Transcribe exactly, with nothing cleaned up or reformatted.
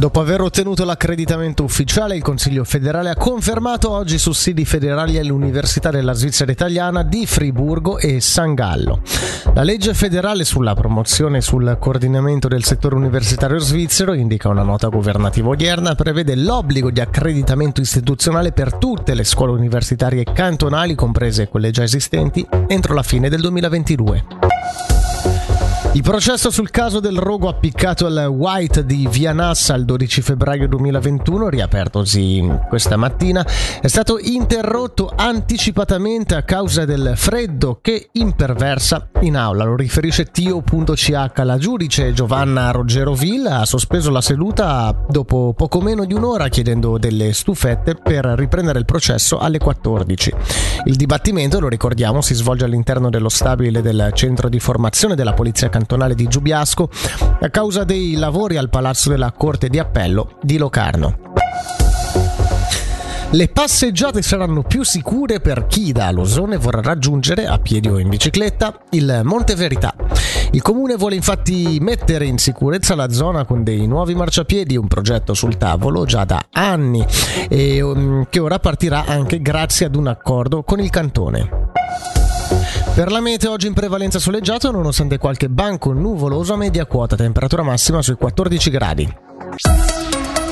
Dopo aver ottenuto l'accreditamento ufficiale, il Consiglio federale ha confermato oggi sussidi federali all'Università della Svizzera Italiana di Friburgo e San Gallo. La legge federale sulla promozione e sul coordinamento del settore universitario svizzero, indica una nota governativa odierna, prevede l'obbligo di accreditamento istituzionale per tutte le scuole universitarie cantonali, comprese quelle già esistenti, entro la fine del duemilaventidue. Il processo sul caso del rogo appiccato al White di Via Nassa il dodici febbraio duemilaventuno, riapertosi questa mattina, è stato interrotto anticipatamente a causa del freddo che imperversa in aula. Lo riferisce Tio punto C H. La giudice Giovanna Rogero-Villa ha sospeso la seduta dopo poco meno di un'ora, chiedendo delle stufette per riprendere il processo alle quattordici. Il dibattimento, lo ricordiamo, si svolge all'interno dello stabile del centro di formazione della polizia cantonale cantonale di Giubiasco a causa dei lavori al palazzo della Corte di Appello di Locarno. Le passeggiate saranno più sicure per chi da Losone vorrà raggiungere, a piedi o in bicicletta, il Monte Verità. Il comune vuole infatti mettere in sicurezza la zona con dei nuovi marciapiedi, un progetto sul tavolo già da anni e um, che ora partirà anche grazie ad un accordo con il cantone. Per la meteo oggi in prevalenza soleggiato, nonostante qualche banco nuvoloso a media quota, temperatura massima sui quattordici gradi.